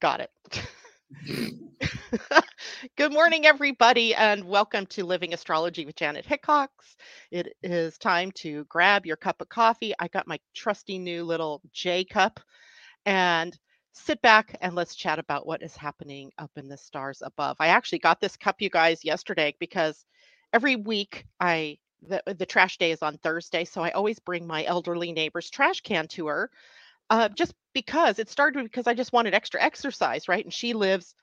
Got it. Good morning, everybody, and welcome to Living Astrology with Janet Hickox. It is time to grab your cup of coffee. I got my trusty new little J cup, and sit back and let's chat about what is happening up in the stars above. I actually got this cup, you guys, yesterday because every week the trash day is on Thursday, so I always bring my elderly neighbor's trash can to her. Just because it started because I just wanted extra exercise, right? And she lives,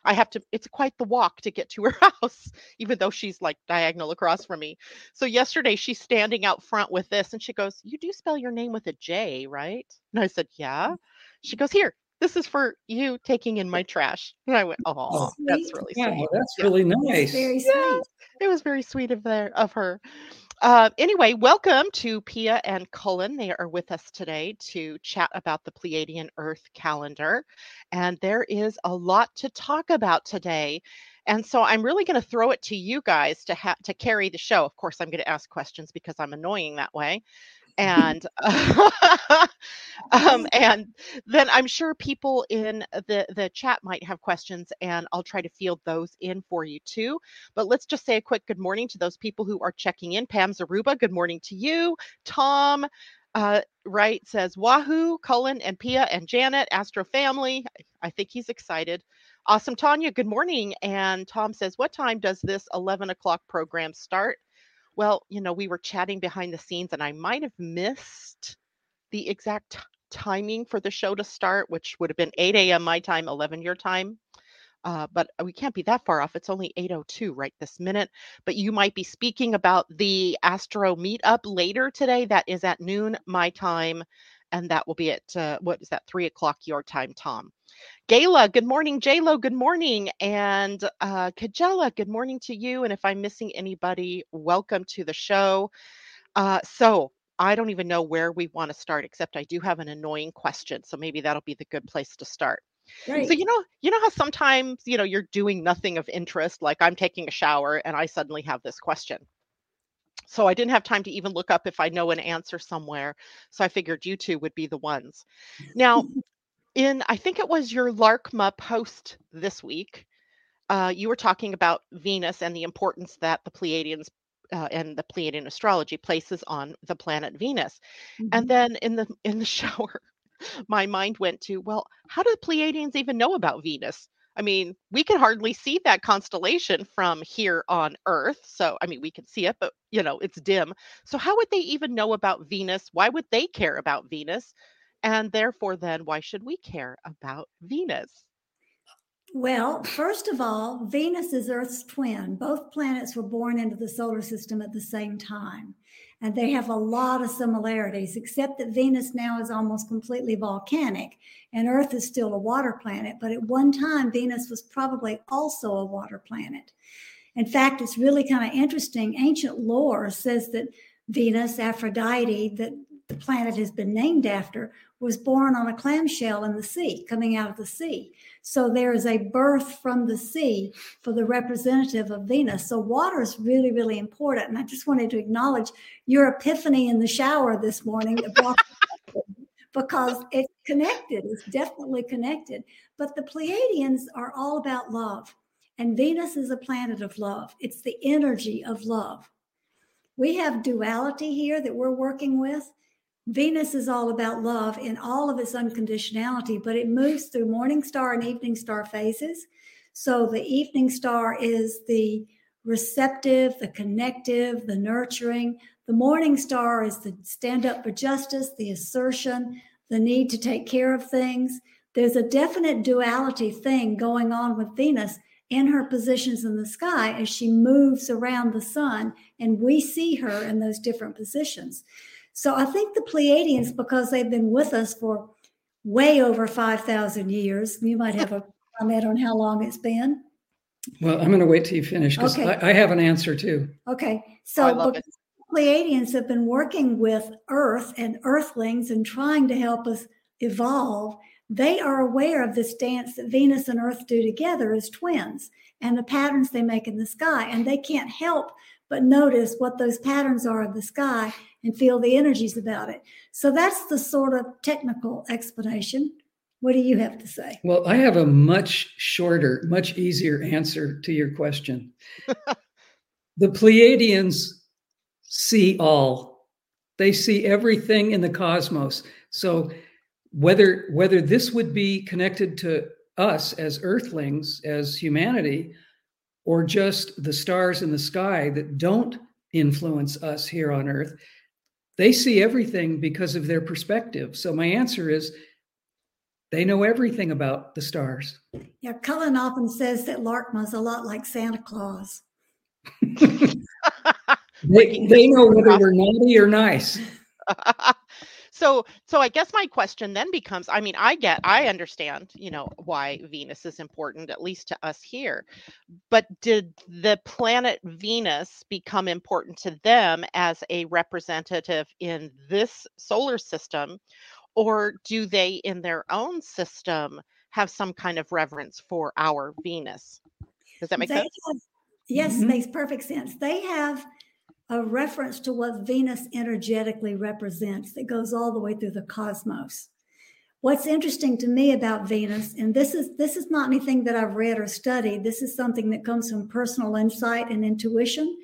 it's quite the walk to get to her house, even though she's like diagonal across from me. So yesterday she's standing out front with this and she goes, "You do spell your name with a J, right?" And I said, "Yeah." She goes, "Here, this is for you taking in my trash." And I went, "Oh, that's really sweet." Yeah, that's really nice. Very sweet. Yeah, it was very sweet of her. Anyway, welcome to Pia and Cullen. They are with us today to chat about the Pleiadian Earth calendar. And there is a lot to talk about today. And so I'm really going to throw it to you guys to carry the show. Of course, I'm going to ask questions because I'm annoying that way. And and then I'm sure people in the chat might have questions, and I'll try to field those in for you too. But let's just say a quick good morning to those people who are checking in. Pam Zaruba, good morning to you. Tom Wright says, "Wahoo, Cullen and Pia and Janet, Astro Family." I think he's excited. Awesome, Tanya, good morning. And Tom says, "What time does this 11 o'clock program start?" Well, you know, we were chatting behind the scenes and I might have missed the exact timing for the show to start, which would have been 8 a.m. my time, 11 your time. But we can't be that far off. It's only 8:02 right this minute. But you might be speaking about the Astro meetup later today. That is at noon my time. And that will be at, 3 o'clock your time, Tom. Gayla, good morning. J-Lo, good morning. And Kajella, good morning to you. And if I'm missing anybody, welcome to the show. So I don't even know where we want to start, except I do have an annoying question. So maybe that'll be the good place to start. Right. So, you know how sometimes, you're doing nothing of interest, like I'm taking a shower and I suddenly have this question. So I didn't have time to even look up if I know an answer somewhere. So I figured you two would be the ones. Now, I think it was your Lark'ma post this week, you were talking about Venus and the importance that the Pleiadians and the Pleiadian astrology places on the planet Venus. Mm-hmm. And then in the shower, my mind went to, well, how do the Pleiadians even know about Venus? I mean, we can hardly see that constellation from here on Earth. So, I mean, we can see it, but, it's dim. So how would they even know about Venus? Why would they care about Venus? And therefore, then, why should we care about Venus? Well, first of all, Venus is Earth's twin. Both planets were born into the solar system at the same time. And they have a lot of similarities, except that Venus now is almost completely volcanic, and Earth is still a water planet. But at one time, Venus was probably also a water planet. In fact, it's really kind of interesting. Ancient lore says that Venus, Aphrodite, that the planet has been named after, was born on a clamshell in the sea, coming out of the sea. So there is a birth from the sea for the representative of Venus. So water is really, really important. And I just wanted to acknowledge your epiphany in the shower this morning that brought because it's connected. It's definitely connected. But the Pleiadians are all about love. And Venus is a planet of love. It's the energy of love. We have duality here that we're working with. Venus is all about love in all of its unconditionality, but it moves through morning star and evening star phases. So the evening star is the receptive, the connective, the nurturing. The morning star is the stand up for justice, the assertion, the need to take care of things. There's a definite duality thing going on with Venus in her positions in the sky as she moves around the sun, and we see her in those different positions. So I think the Pleiadians, because they've been with us for way over 5,000 years, you might have a comment on how long it's been. Well, I'm going to wait till you finish because okay. I have an answer too. Okay. So the Pleiadians have been working with Earth and Earthlings and trying to help us evolve. They are aware of this dance that Venus and Earth do together as twins and the patterns they make in the sky. And they can't help but notice what those patterns are in the sky and feel the energies about it. So that's the sort of technical explanation. What do you have to say? Well, I have a much shorter, much easier answer to your question. The Pleiadians see all. They see everything in the cosmos. So whether this would be connected to us as earthlings, as humanity, or just the stars in the sky that don't influence us here on Earth, they see everything because of their perspective. So my answer is they know everything about the stars. Yeah, Cullen often says that Lark'ma's a lot like Santa Claus. they know whether we're naughty or nice. So I guess my question then becomes, I mean, I understand, why Venus is important, at least to us here, but did the planet Venus become important to them as a representative in this solar system, or do they in their own system have some kind of reverence for our Venus? Does that make sense? Yes, mm-hmm. Makes perfect sense. They have a reference to what Venus energetically represents that goes all the way through the cosmos. What's interesting to me about Venus, and this is not anything that I've read or studied, this is something that comes from personal insight and intuition,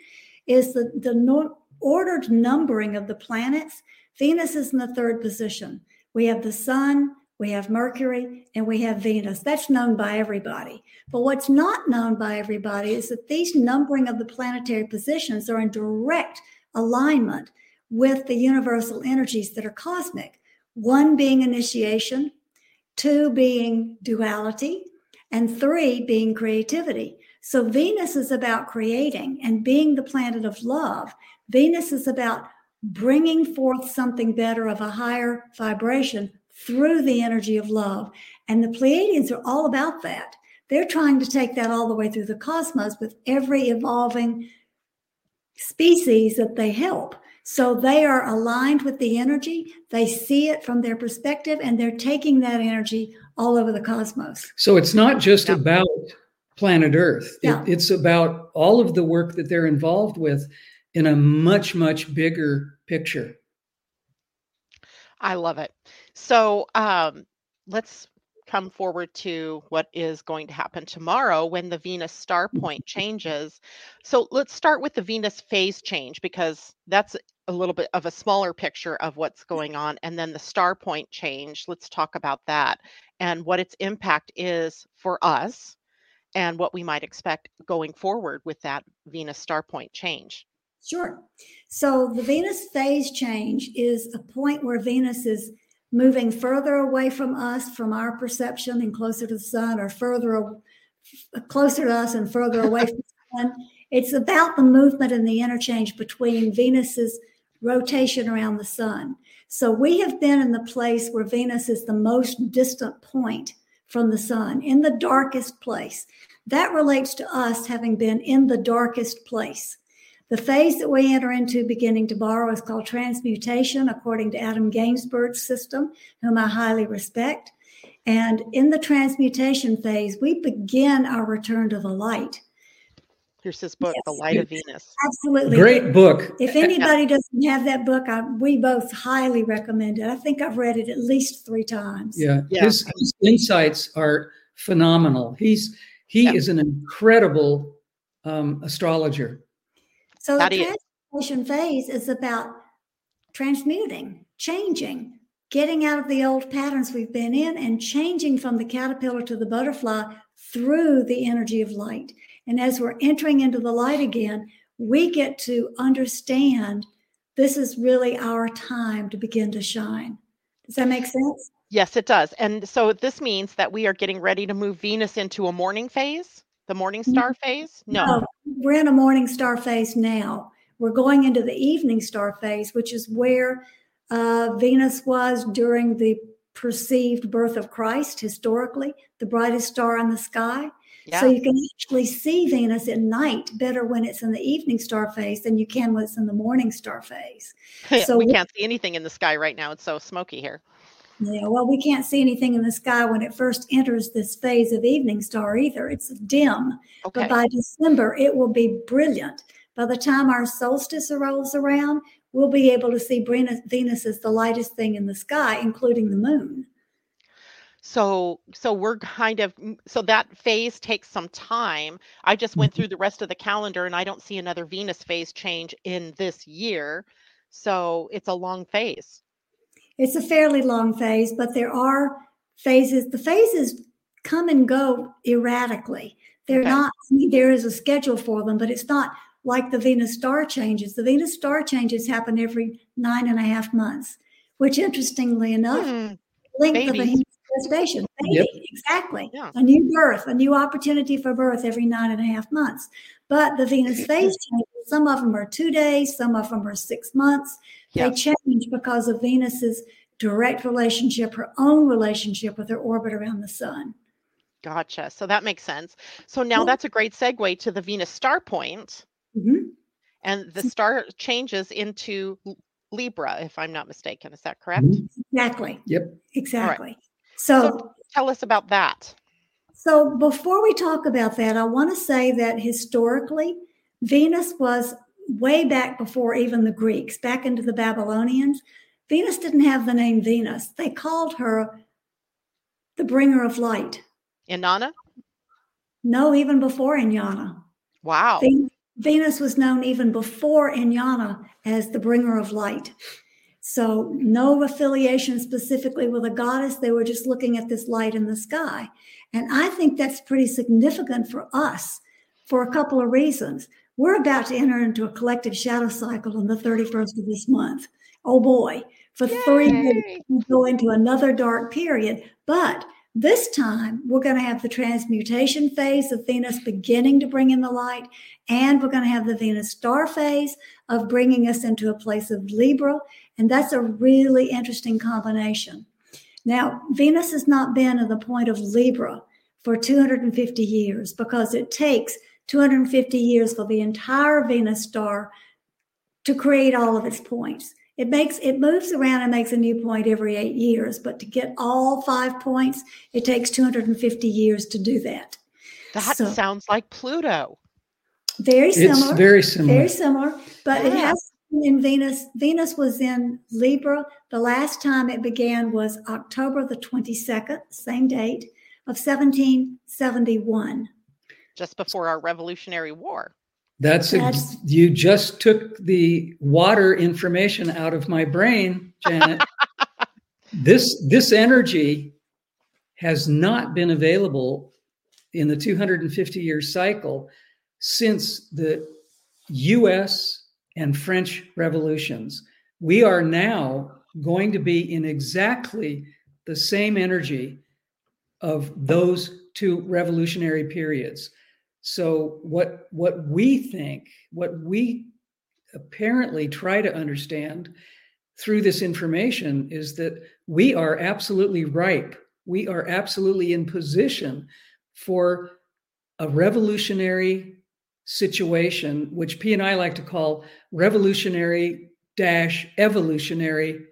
is the ordered numbering of the planets. Venus is in the third position. We have the Sun, we have Mercury, and we have Venus. That's known by everybody. But what's not known by everybody is that these numbering of the planetary positions are in direct alignment with the universal energies that are cosmic. One being initiation, two being duality, and three being creativity. So Venus is about creating and being the planet of love. Venus is about bringing forth something better of a higher vibration through the energy of love. And the Pleiadians are all about that. They're trying to take that all the way through the cosmos with every evolving species that they help. So they are aligned with the energy. They see it from their perspective, and they're taking that energy all over the cosmos. So it's not just about planet Earth. Yeah. It's about all of the work that they're involved with in a much, much bigger picture. I love it. So let's come forward to what is going to happen tomorrow when the Venus Star Point changes. So let's start with the Venus phase change, because that's a little bit of a smaller picture of what's going on. And then the Star Point change, let's talk about that and what its impact is for us and what we might expect going forward with that Venus Star Point change. Sure. So the Venus phase change is a point where Venus is moving further away from us, from our perception, and closer to the sun, or closer to us and further away from the sun. It's about the movement and the interchange between Venus's rotation around the sun. So we have been in the place where Venus is the most distant point from the sun, in the darkest place. That relates to us having been in the darkest place. The phase that we enter into beginning tomorrow is called transmutation, according to Adam Gainsbourg's system, whom I highly respect. And in the transmutation phase, we begin our return to the light. Here's this book, yes. The Light of Venus. Absolutely. Great book. If anybody doesn't have that book, we both highly recommend it. I think I've read it at least 3 times. Yeah. His insights are phenomenal. He is an incredible astrologer. So the transmutation phase is about transmuting, changing, getting out of the old patterns we've been in and changing from the caterpillar to the butterfly through the energy of light. And as we're entering into the light again, we get to understand this is really our time to begin to shine. Does that make sense? Yes, it does. And so this means that we are getting ready to move Venus into a morning phase. The morning star phase? No, we're in a morning star phase now. We're going into the evening star phase, which is where Venus was during the perceived birth of Christ, historically, the brightest star in the sky. Yeah. So you can actually see Venus at night better when it's in the evening star phase than you can when it's in the morning star phase. So we can't see anything in the sky right now. It's so smoky here. Yeah, well, we can't see anything in the sky when it first enters this phase of evening star either. It's dim, okay. But by December, it will be brilliant. By the time our solstice rolls around, we'll be able to see Venus as the lightest thing in the sky, including the moon. So we're kind of, so that phase takes some time. I just went through the rest of the calendar and I don't see another Venus phase change in this year. So it's a long phase. It's a fairly long phase, but there are phases. The phases come and go erratically. They're not, I mean, there is a schedule for them, but it's not like the Venus star changes. The Venus star changes happen every 9.5 months, which interestingly enough, length of a gestation. Yep. Exactly. Yeah. A new birth, a new opportunity for birth every 9.5 months. But the Venus phase changes, some of them are 2 days, some of them are 6 months. Yep. They change because of Venus's direct relationship, her own relationship with her orbit around the sun. Gotcha. So that makes sense. So now that's a great segue to the Venus star point. Mm-hmm. And the star changes into Libra, if I'm not mistaken. Is that correct? Exactly. Yep. Exactly. Right. So tell us about that. So before we talk about that, I want to say that historically, Venus was way back before even the Greeks, back into the Babylonians. Venus didn't have the name Venus. They called her the bringer of light. Inanna? No, even before Inanna. Wow. Venus was known even before Inanna as the bringer of light. So no affiliation specifically with a goddess. They were just looking at this light in the sky. And I think that's pretty significant for us for a couple of reasons. We're about to enter into a collective shadow cycle on the 31st of this month. Oh boy, for 3 weeks we go into another dark period. But this time, we're going to have the transmutation phase of Venus beginning to bring in the light, and we're going to have the Venus star phase of bringing us into a place of Libra, and that's a really interesting combination. Now, Venus has not been at the point of Libra for 250 years because it takes 250 years for the entire Venus star to create all of its points. It moves around and makes a new point every 8 years, but to get all 5 points, it takes 250 years to do that. That sounds like Pluto. Very similar. But it has been in Venus. Venus was in Libra. The last time it began was October the 22nd, same date, of 1771. Just before our Revolutionary War. That's you just took the water information out of my brain, Janet. This energy has not been available in the 250-year cycle since the U.S. and French revolutions. We are now going to be in exactly the same energy of those two revolutionary periods. So what we think, what we apparently try to understand through this information is that we are absolutely ripe. We are absolutely in position for a revolutionary situation, which P and I like to call revolutionary-evolutionary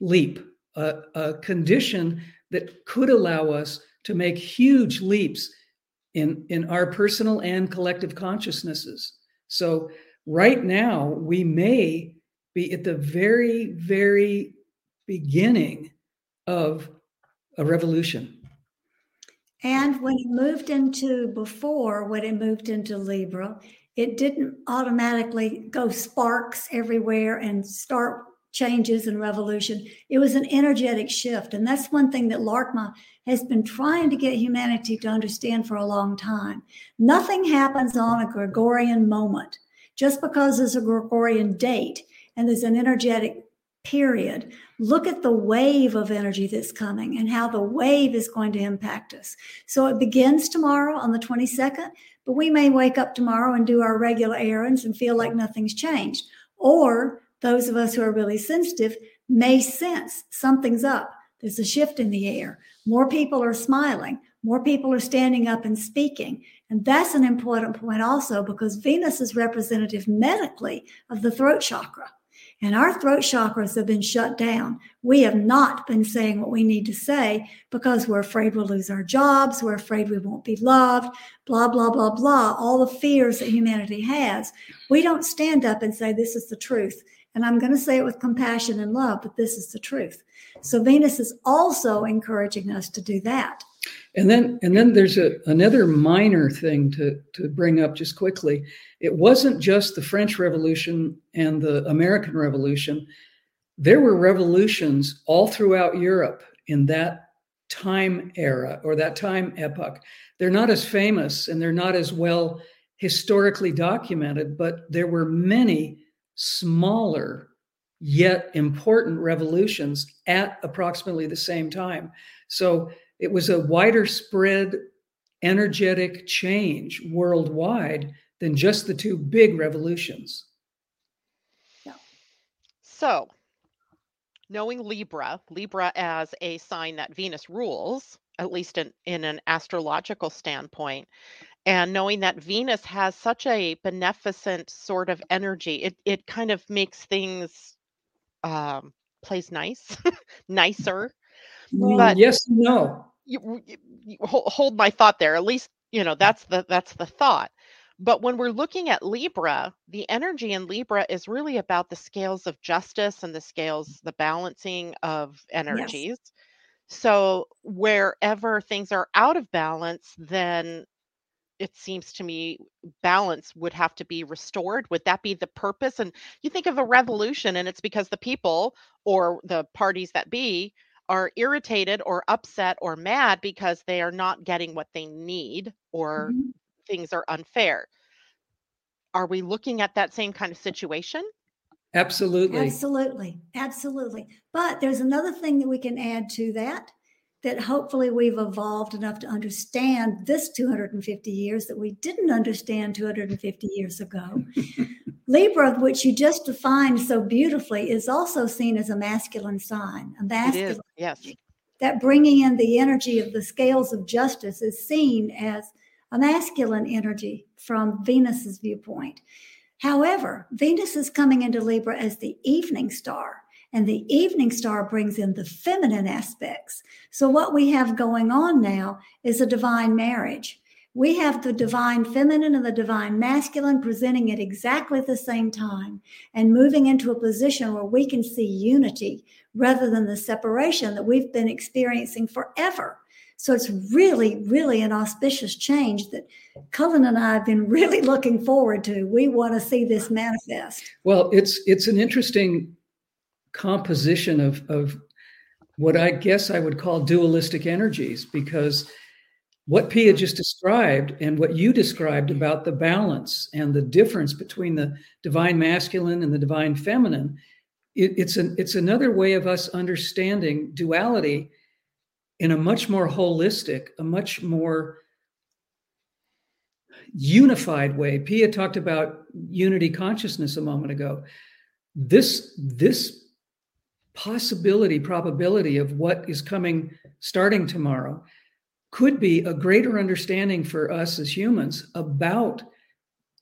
leap, a condition that could allow us to make huge leaps in our personal and collective consciousnesses. So right now, we may be at the very, very beginning of a revolution. And when it moved into Libra, it didn't automatically go sparks everywhere and start changes and revolution. It was an energetic shift. And that's one thing that Lark'ma has been trying to get humanity to understand for a long time. Nothing happens on a Gregorian moment. Just because there's a Gregorian date and there's an energetic period, look at the wave of energy that's coming and how the wave is going to impact us. So it begins tomorrow on the 22nd, but we may wake up tomorrow and do our regular errands and feel like nothing's changed. Or those of us who are really sensitive may sense something's up. There's a shift in the air. More people are smiling. More people are standing up and speaking. And that's an important point also because Venus is representative medically of the throat chakra. And our throat chakras have been shut down. We have not been saying what we need to say because we're afraid we'll lose our jobs. We're afraid we won't be loved, blah, blah, blah, blah. All the fears that humanity has. We don't stand up and say, this is the truth. And I'm going to say it with compassion and love, but this is the truth. So Venus is also encouraging us to do that. And then there's another minor thing to bring up just quickly. It wasn't just the French Revolution and the American Revolution. There were revolutions all throughout Europe in that time era or that time epoch. They're not as famous and they're not as well historically documented, but there were many smaller yet important revolutions at approximately the same time. So it was a wider spread, energetic change worldwide than just the two big revolutions. Yeah. So knowing Libra as a sign that Venus rules, at least in an astrological standpoint, and knowing that Venus has such a beneficent sort of energy, it kind of makes things plays nice, nicer. But yes, no. You hold my thought there. At least, that's the thought. But when we're looking at Libra, the energy in Libra is really about the scales of justice and the balancing of energies. Yes. So wherever things are out of balance, then it seems to me balance would have to be restored. Would that be the purpose? And you think of a revolution, and it's because the people or the parties that be are irritated or upset or mad because they are not getting what they need or mm-hmm. things are unfair. Are we looking at that same kind of situation? Absolutely. But there's another thing that we can add to that hopefully we've evolved enough to understand this 250 years that we didn't understand 250 years ago. Libra, which you just defined so beautifully, is also seen as a masculine sign. A masculine it is, yes. That bringing in the energy of the scales of justice is seen as a masculine energy from Venus's viewpoint. However, Venus is coming into Libra as the evening star, and the evening star brings in the feminine aspects. So what we have going on now is a divine marriage. We have the divine feminine and the divine masculine presenting at exactly the same time and moving into a position where we can see unity rather than the separation that we've been experiencing forever. So it's really, really an auspicious change that Cullen and I have been really looking forward to. We want to see this manifest. Well, it's an interesting composition of what I guess I would call dualistic energies, because what Pia just described and what you described about the balance and the difference between the divine masculine and the divine feminine, it's another way of us understanding duality in a much more holistic, a much more unified way. Pia talked about unity consciousness a moment ago. This probability of what is coming starting tomorrow could be a greater understanding for us as humans about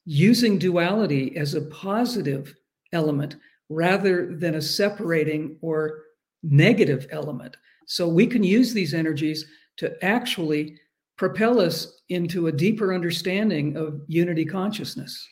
using duality as a positive element rather than a separating or negative element. So we can use these energies to actually propel us into a deeper understanding of unity consciousness.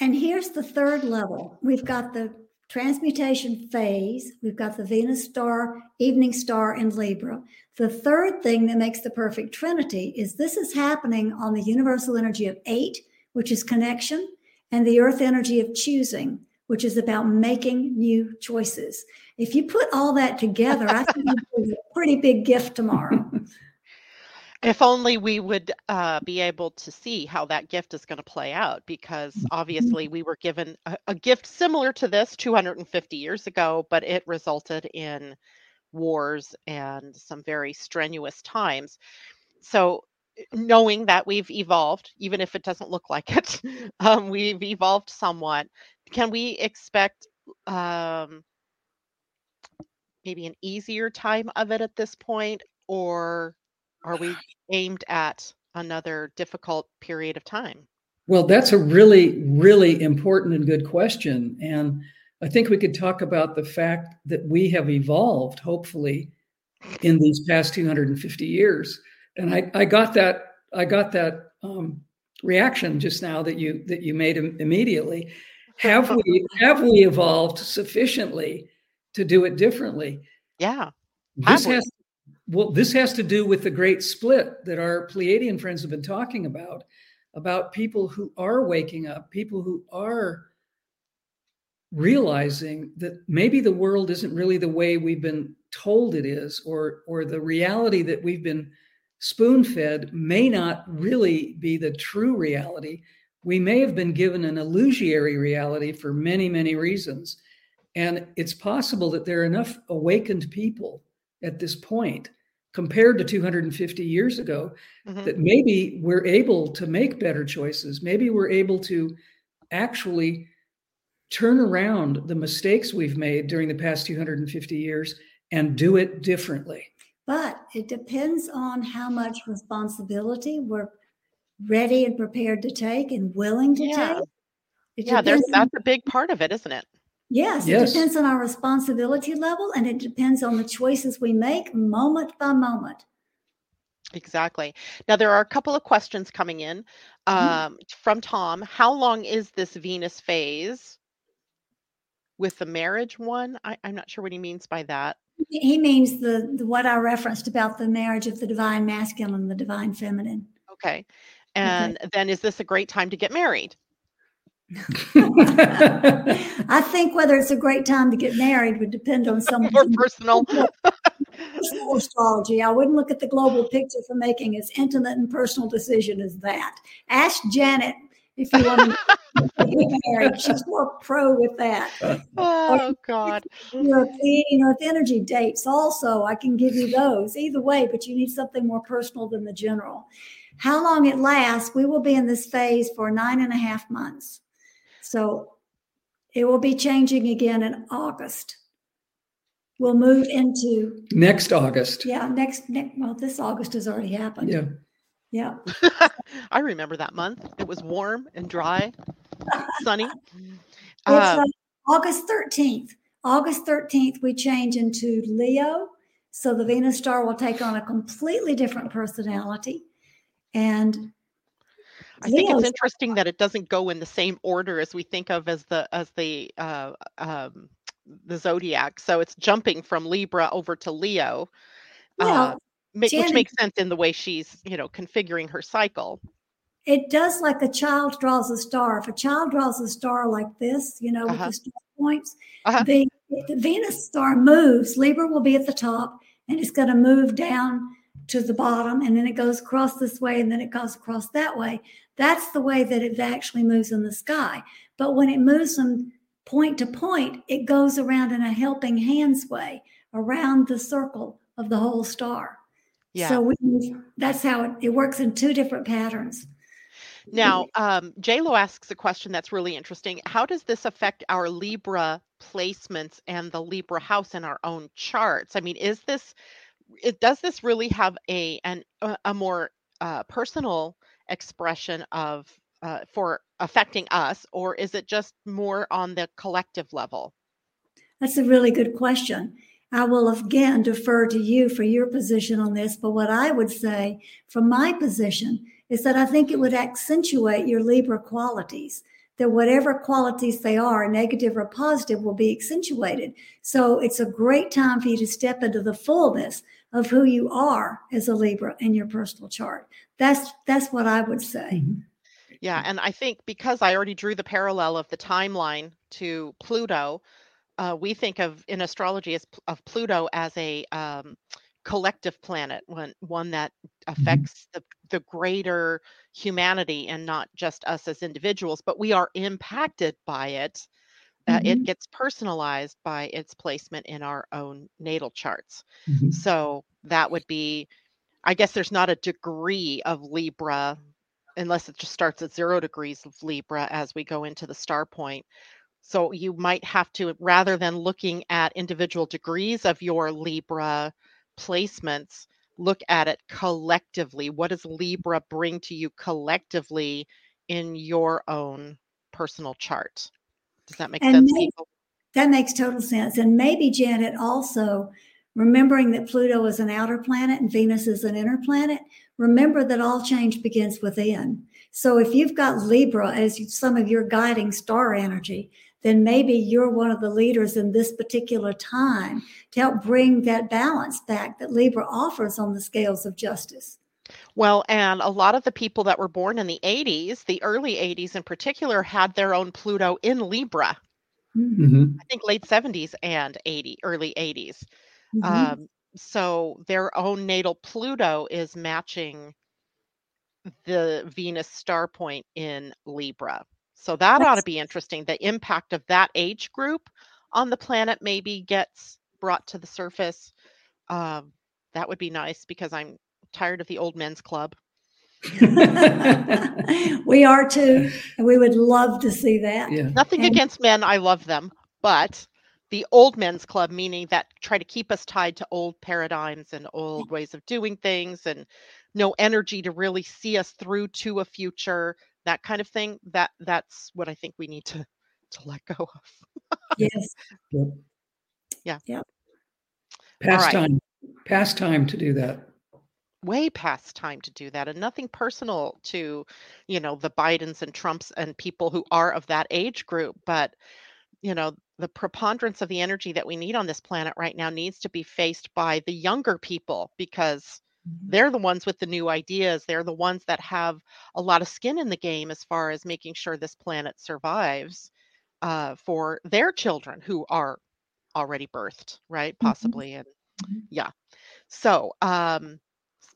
And here's the third level. We've got the transmutation phase. We've got the Venus star, evening star in Libra. The third thing that makes the perfect trinity is this is happening on the universal energy of 8, which is connection, and the earth energy of choosing, which is about making new choices. If you put all that together, I think it's a pretty big gift tomorrow. If only we would be able to see how that gift is going to play out, because obviously we were given a gift similar to this 250 years ago, but it resulted in wars and some very strenuous times. So knowing that we've evolved, even if it doesn't look like it, we've evolved somewhat. Can we expect maybe an easier time of it at this point, or are we aimed at another difficult period of time? Well, that's a really, really important and good question. And I think we could talk about the fact that we have evolved, hopefully, in these past 250 years. And I got that reaction just now that you made immediately. Have we evolved sufficiently to do it differently? Yeah. This has to do with the great split that our Pleiadian friends have been talking about people who are waking up, people who are realizing that maybe the world isn't really the way we've been told it is, or the reality that we've been spoon-fed may not really be the true reality. We may have been given an illusory reality for many, many reasons. And it's possible that there are enough awakened people at this point compared to 250 years ago, mm-hmm. that maybe we're able to make better choices. Maybe we're able to actually turn around the mistakes we've made during the past 250 years and do it differently. But it depends on how much responsibility we're ready and prepared to take and willing to take. That's a big part of it, isn't it? Yes, it depends on our responsibility level, and it depends on the choices we make moment by moment. Exactly. Now, there are a couple of questions coming in from Tom. How long is this Venus phase with the marriage one? I'm not sure what he means by that. He means the what I referenced about the marriage of the divine masculine and the divine feminine. Okay. And then is this a great time to get married? I think whether it's a great time to get married would depend on someone. More personal. Personal astrology. I wouldn't look at the global picture for making as intimate and personal decision as that. Ask Janet if you want to get married. She's more pro with that. Oh, God. European Earth Energy dates also. I can give you those either way, but you need something more personal than the general. How long it lasts, we will be in this phase for 9.5 months. So it will be changing again in August. We'll move into next August. Yeah, this August has already happened. Yeah. I remember that month. It was warm and dry, sunny. It's August 13th. August 13th, we change into Leo. So the Venus star will take on a completely different personality. And I think it's interesting that it doesn't go in the same order as we think of as the zodiac. So it's jumping from Libra over to Leo, which makes sense in the way she's, configuring her cycle. It does, like a child draws a star. If a child draws a star like this, with the star points, the Venus star moves. Libra will be at the top, and it's going to move down to the bottom, and then it goes across this way, and then it goes across that way. That's the way that it actually moves in the sky. But when it moves from point to point, it goes around in a helping hands way around the circle of the whole star. Yeah. So that's how it works in two different patterns. Now, J-Lo asks a question that's really interesting. How does this affect our Libra placements and the Libra house in our own charts? I mean, does this really have a more personal expression of for affecting us, or is it just more on the collective level? That's a really good question. I will again defer to you for your position on this, but what I would say from my position is that I think it would accentuate your Libra qualities, that whatever qualities they are, negative or positive, will be accentuated. So it's a great time for you to step into the fullness of who you are as a Libra in your personal chart. That's what I would say. Yeah, and I think because I already drew the parallel of the timeline to Pluto, we think of in astrology of Pluto as a collective planet, one that affects the greater humanity and not just us as individuals, but we are impacted by it. It gets personalized by its placement in our own natal charts. Mm-hmm. So that would be, I guess there's not a degree of Libra, unless it just starts at 0 degrees of Libra as we go into the star point. So you might have to, rather than looking at individual degrees of your Libra placements, look at it collectively. What does Libra bring to you collectively in your own personal chart? Does that make sense? That makes total sense. And maybe, Janet, also remembering that Pluto is an outer planet and Venus is an inner planet Remember that all change begins within. So if you've got Libra as some of your guiding star energy, then maybe you're one of the leaders in this particular time to help bring that balance back that Libra offers on the scales of justice. Well, and a lot of the people that were born in the 80s, the early 80s in particular, had their own Pluto in Libra. Mm-hmm. I think late 70s and early 80s. Mm-hmm. So their own natal Pluto is matching the Venus Star Point in Libra. So that ought to be interesting. The impact of that age group on the planet maybe gets brought to the surface. That would be nice because I'm tired of the old men's club. We are too, and we would love to see that. Yeah. Nothing against men, I love them, but the old men's club, meaning that try to keep us tied to old paradigms and old ways of doing things and no energy to really see us through to a future, that kind of thing, that's what I think we need to let go of. Yes. Yep. Yeah. Yep. Past time to do that. Way past time to do that, and nothing personal to, the Bidens and Trumps and people who are of that age group. But, the preponderance of the energy that we need on this planet right now needs to be faced by the younger people because they're the ones with the new ideas. They're the ones that have a lot of skin in the game as far as making sure this planet survives for their children who are already birthed, right? Possibly. Mm-hmm. And yeah. So,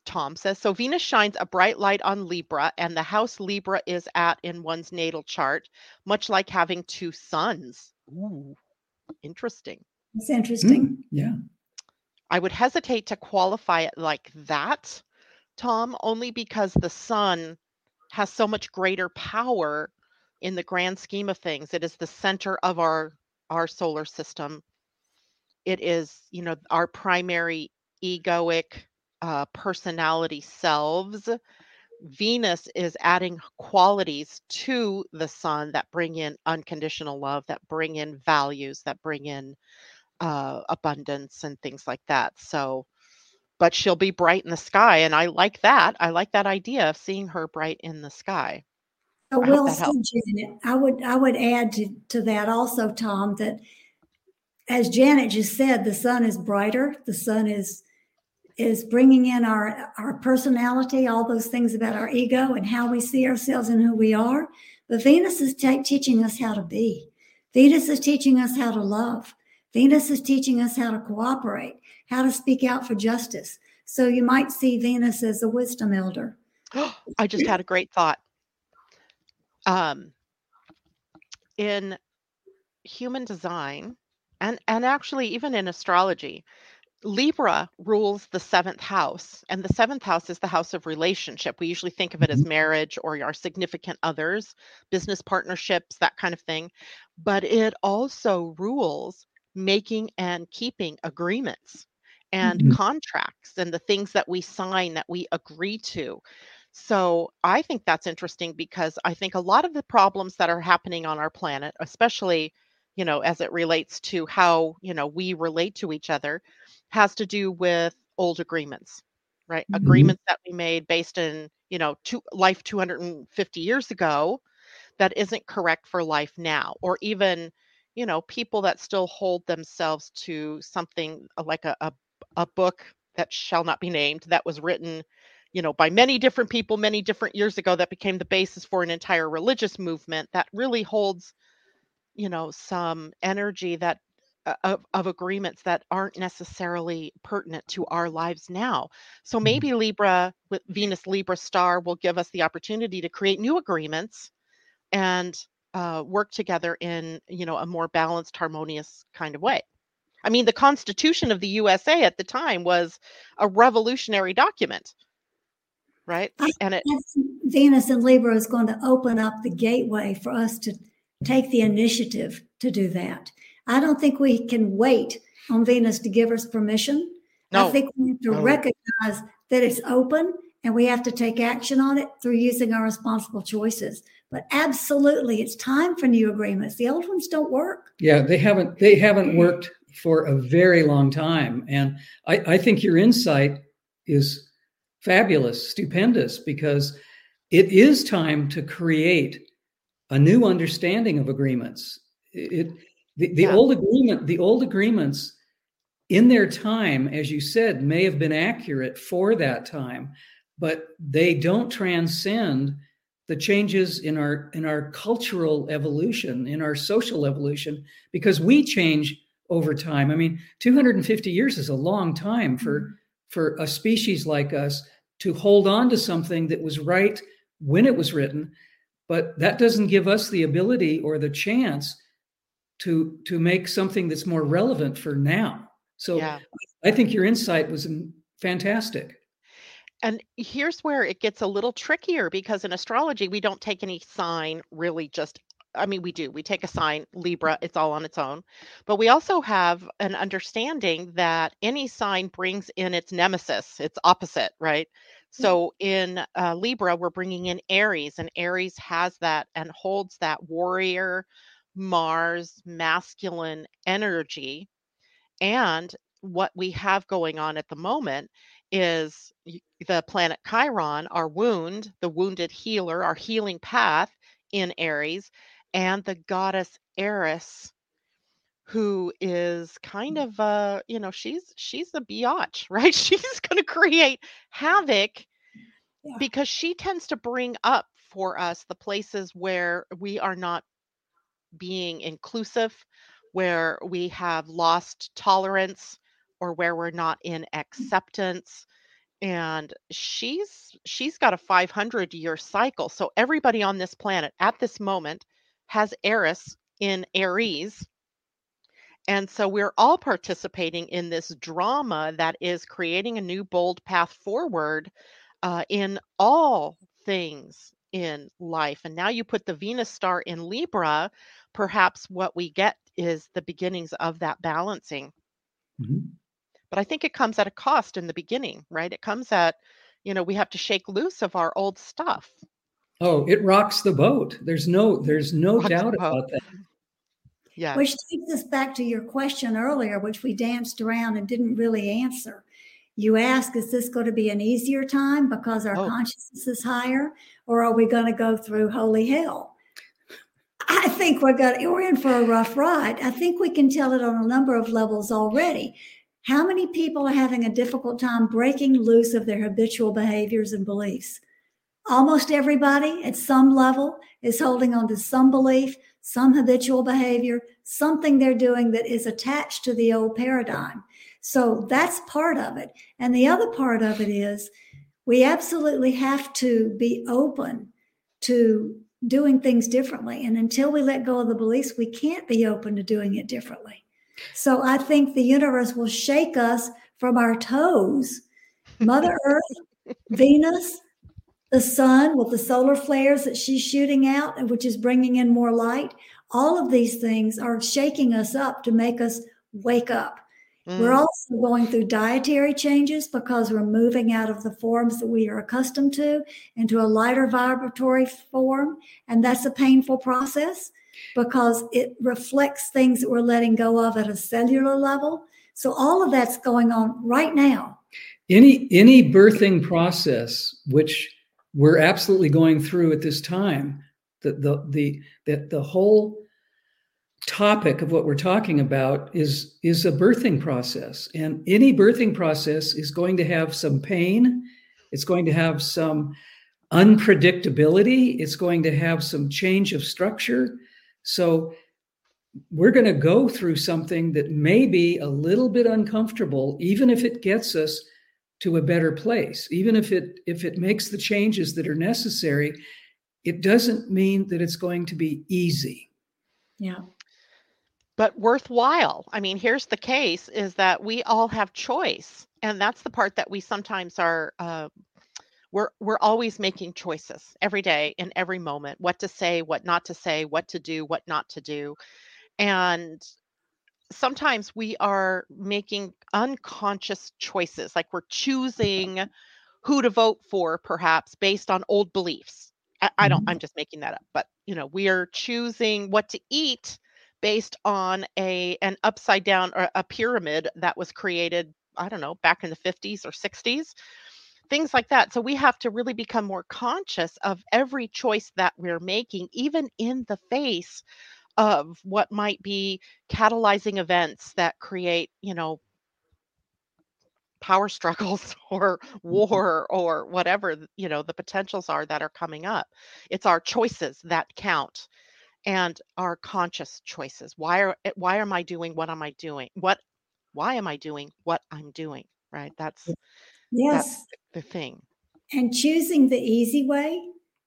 Tom says, so Venus shines a bright light on Libra, and the house Libra is at in one's natal chart, much like having two suns. Ooh, interesting. It's interesting. Yeah. I would hesitate to qualify it like that, Tom, only because the sun has so much greater power in the grand scheme of things. It is the center of our solar system. It is, our primary egoic personality selves. Venus is adding qualities to the sun that bring in unconditional love, that bring in values, that bring in abundance and things like that. So, but she'll be bright in the sky, and I like that. I like that idea of seeing her bright in the sky. So I will see, Janet. I would add to that also, Tom, that as Janet just said, the sun is brighter. The sun is bringing in our personality, all those things about our ego and how we see ourselves and who we are. But Venus is teaching us how to be. Venus is teaching us how to love. Venus is teaching us how to cooperate, how to speak out for justice. So you might see Venus as a wisdom elder. I just had a great thought. In Human Design, and actually even in astrology, Libra rules the seventh house, and the seventh house is the house of relationship. We usually think of it as marriage or our significant others, business partnerships, that kind of thing. But it also rules making and keeping agreements and contracts and the things that we sign that we agree to. So I think that's interesting because I think a lot of the problems that are happening on our planet, especially as it relates to how, we relate to each other, has to do with old agreements, right? Mm-hmm. Agreements that we made based in, life 250 years ago that isn't correct for life now, or even, people that still hold themselves to something like a book that shall not be named that was written, by many different people, many different years ago that became the basis for an entire religious movement that really holds some energy that of agreements that aren't necessarily pertinent to our lives now. So maybe Libra, with Venus Libra star, will give us the opportunity to create new agreements and work together in, a more balanced, harmonious kind of way. I mean, the Constitution of the USA at the time was a revolutionary document, right? And Venus and Libra is going to open up the gateway for us to take the initiative to do that. I don't think we can wait on Venus to give us permission. No. I think we have to recognize that it's open and we have to take action on it through using our responsible choices. But absolutely, it's time for new agreements. The old ones don't work. Yeah, they haven't worked for a very long time. And I think your insight is fabulous, stupendous, because it is time to create a new understanding of agreements. The old agreements in their time, as you said, may have been accurate for that time, but they don't transcend the changes in our cultural evolution, in our social evolution, because we change over time. I mean, 250 years is a long time for a species like us to hold on to something that was right when it was written, but that doesn't give us the ability or the chance to make something that's more relevant for now. So yeah. I think your insight was fantastic. And here's where it gets a little trickier, because in astrology, we don't take any sign really just, I mean, we do. We take a sign, Libra, it's all on its own. But we also have an understanding that any sign brings in its nemesis, its opposite, right? So in Libra, we're bringing in Aries, and Aries has that and holds that warrior, Mars, masculine energy. And what we have going on at the moment is the planet Chiron, our wound, the wounded healer, our healing path in Aries, and the goddess Eris, who is kind of, she's a biatch, right? She's going to create havoc because she tends to bring up for us the places where we are not being inclusive, where we have lost tolerance, or where we're not in acceptance. And she's got a 500-year cycle. So everybody on this planet at this moment has Eris in Aries. And so we're all participating in this drama that is creating a new bold path forward in all things in life. And now you put the Venus star in Libra, perhaps what we get is the beginnings of that balancing. Mm-hmm. But I think it comes at a cost in the beginning, right? It comes at, we have to shake loose of our old stuff. Oh, it rocks the boat. There's no doubt about that. Yeah. Which takes us back to your question earlier, which we danced around and didn't really answer. You ask, is this going to be an easier time because our consciousness is higher, or are we going to go through holy hell? I think we're in for a rough ride. I think we can tell it on a number of levels already. How many people are having a difficult time breaking loose of their habitual behaviors and beliefs? Almost everybody at some level is holding on to some belief, some habitual behavior, something they're doing that is attached to the old paradigm. So that's part of it. And the other part of it is we absolutely have to be open to doing things differently. And until we let go of the beliefs, we can't be open to doing it differently. So I think the universe will shake us from our toes. Mother Earth, Venus, the sun with the solar flares that she's shooting out, which is bringing in more light. All of these things are shaking us up to make us wake up. Mm. We're also going through dietary changes because we're moving out of the forms that we are accustomed to into a lighter vibratory form. And that's a painful process, because it reflects things that we're letting go of at a cellular level. So all of that's going on right now. Any birthing process, which we're absolutely going through at this time, the whole topic of what we're talking about is a birthing process. And any birthing process is going to have some pain. It's going to have some unpredictability. It's going to have some change of structure. So we're going to go through something that may be a little bit uncomfortable, even if it gets us to a better place, even if it makes the changes that are necessary. It doesn't mean that it's going to be easy. Yeah. But worthwhile. I mean, here's the case is that we all have choice. And that's the part that we sometimes are, we're always making choices every day in every moment, what to say, what not to say, what to do, what not to do. And sometimes we are making unconscious choices, like we're choosing who to vote for, perhaps based on old beliefs. I'm just making that up, but we are choosing what to eat based on an upside down or a pyramid that was created, I don't know, back in the 50s or 60s. things like that. So we have to really become more conscious of every choice that we're making, even in the face of what might be catalyzing events that create, you know, power struggles or war or whatever, you know, the potentials are that are coming up. It's our choices that count and our conscious choices. Why am I doing what I'm doing? Right. That's the thing. And choosing the easy way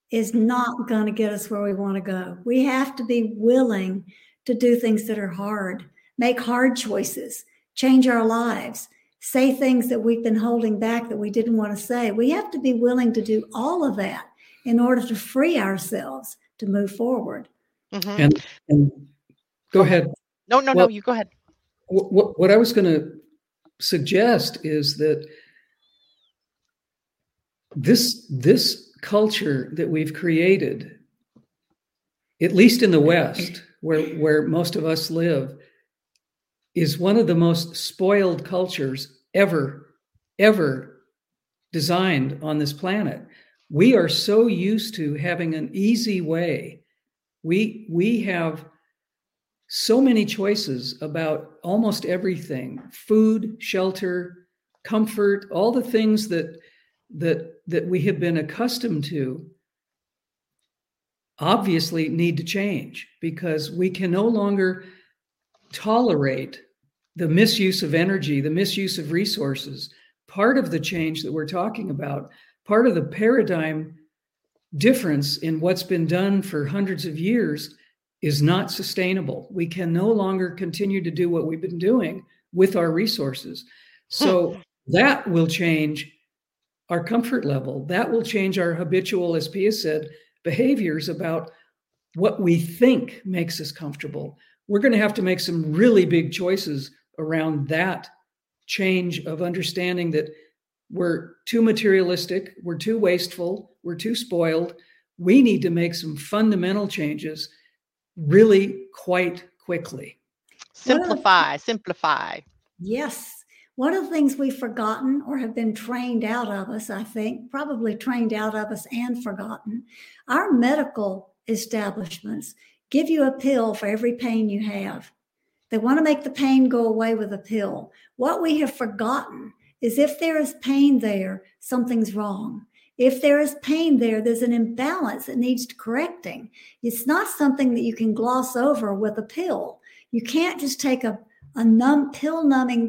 is not going to get us where we want to go. We have to be willing to do things that are hard, make hard choices, change our lives, say things that we've been holding back that we didn't want to say. We have to be willing to do all of that in order to free ourselves to move forward. Mm-hmm. And go ahead. No, you go ahead. What I was going to suggest is that this culture that we've created, at least in the West, where most of us live, is one of the most spoiled cultures ever designed on this planet. We are so used to having an easy way. We have so many choices about almost everything: food, shelter, comfort, all the things that we have been accustomed to obviously need to change, because we can no longer tolerate the misuse of energy, the misuse of resources. Part of the change that we're talking about, part of the paradigm difference in what's been done for hundreds of years, is not sustainable. We can no longer continue to do what we've been doing with our resources. So that will change our comfort level. That will change our habitual, as Pia said, behaviors about what we think makes us comfortable. We're going to have to make some really big choices around that change of understanding that we're too materialistic, we're too wasteful, we're too spoiled. We need to make some fundamental changes really quite quickly. Simplify. Yes. One of the things we've forgotten or have been trained out of us, I think, probably trained out of us and forgotten, our medical establishments give you a pill for every pain you have. They want to make the pain go away with a pill. What we have forgotten is if there is pain there, something's wrong. If there is pain there, there's an imbalance that needs correcting. It's not something that you can gloss over with a pill. You can't just take a numbing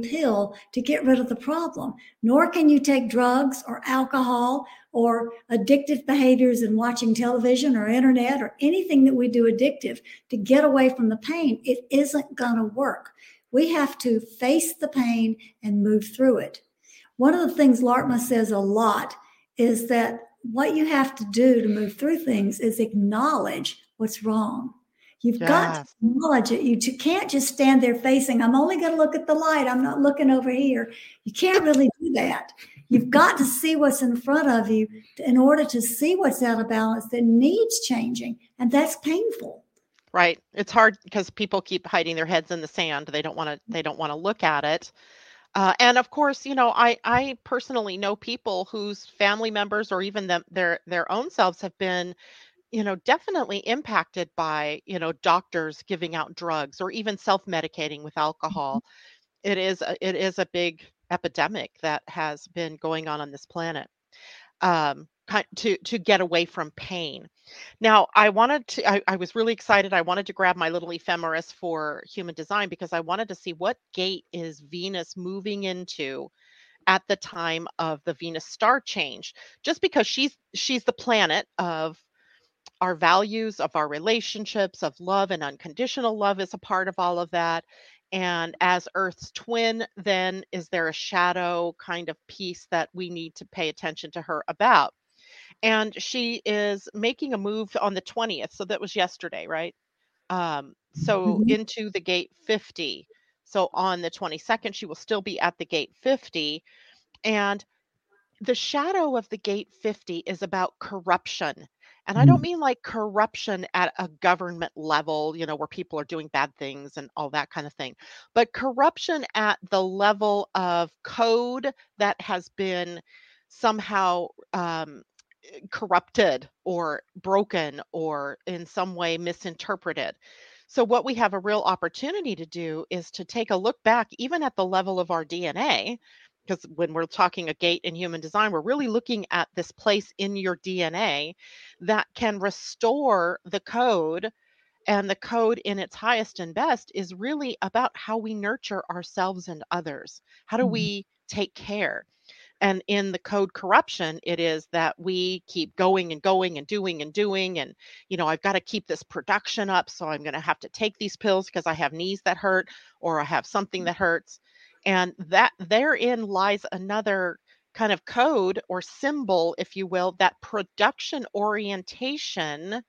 pill to get rid of the problem, nor can you take drugs or alcohol or addictive behaviors and watching television or internet or anything that we do addictive to get away from the pain. It isn't going to work. We have to face the pain and move through it. One of the things Lark'ma says a lot is that what you have to do to move through things is acknowledge what's wrong. You've got to acknowledge it. You can't just stand there facing, I'm only going to look at the light, I'm not looking over here. You can't really do that. You've got to see what's in front of you in order to see what's out of balance that needs changing. And that's painful. Right. It's hard because people keep hiding their heads in the sand. They don't want to look at it. And of course, you know, I personally know people whose family members or even their own selves have been, you know, definitely impacted by, you know, doctors giving out drugs or even self-medicating with alcohol. It is a big epidemic that has been going on this planet to get away from pain. Now, I was really excited. I wanted to grab my little ephemeris for Human Design because I wanted to see what gate is Venus moving into at the time of the Venus star change, just because she's the planet of our values, of our relationships, of love, and unconditional love is a part of all of that. And as Earth's twin, then is there a shadow kind of piece that we need to pay attention to her about? And she is making a move on the 20th. So that was yesterday, right? Into the gate 50. So on the 22nd, she will still be at the gate 50. And the shadow of the gate 50 is about corruption. And I don't mean like corruption at a government level, you know, where people are doing bad things and all that kind of thing, but corruption at the level of code that has been somehow corrupted or broken or in some way misinterpreted. So what we have a real opportunity to do is to take a look back, even at the level of our DNA, because when we're talking a gate in human design, we're really looking at this place in your DNA that can restore the code. And the code in its highest and best is really about how we nurture ourselves and others. How do we take care? And in the code corruption, it is that we keep going and going and doing and doing. And, you know, I've got to keep this production up. So I'm going to have to take these pills because I have knees that hurt or I have something that hurts. And that therein lies another kind of code or symbol, if you will, that production orientation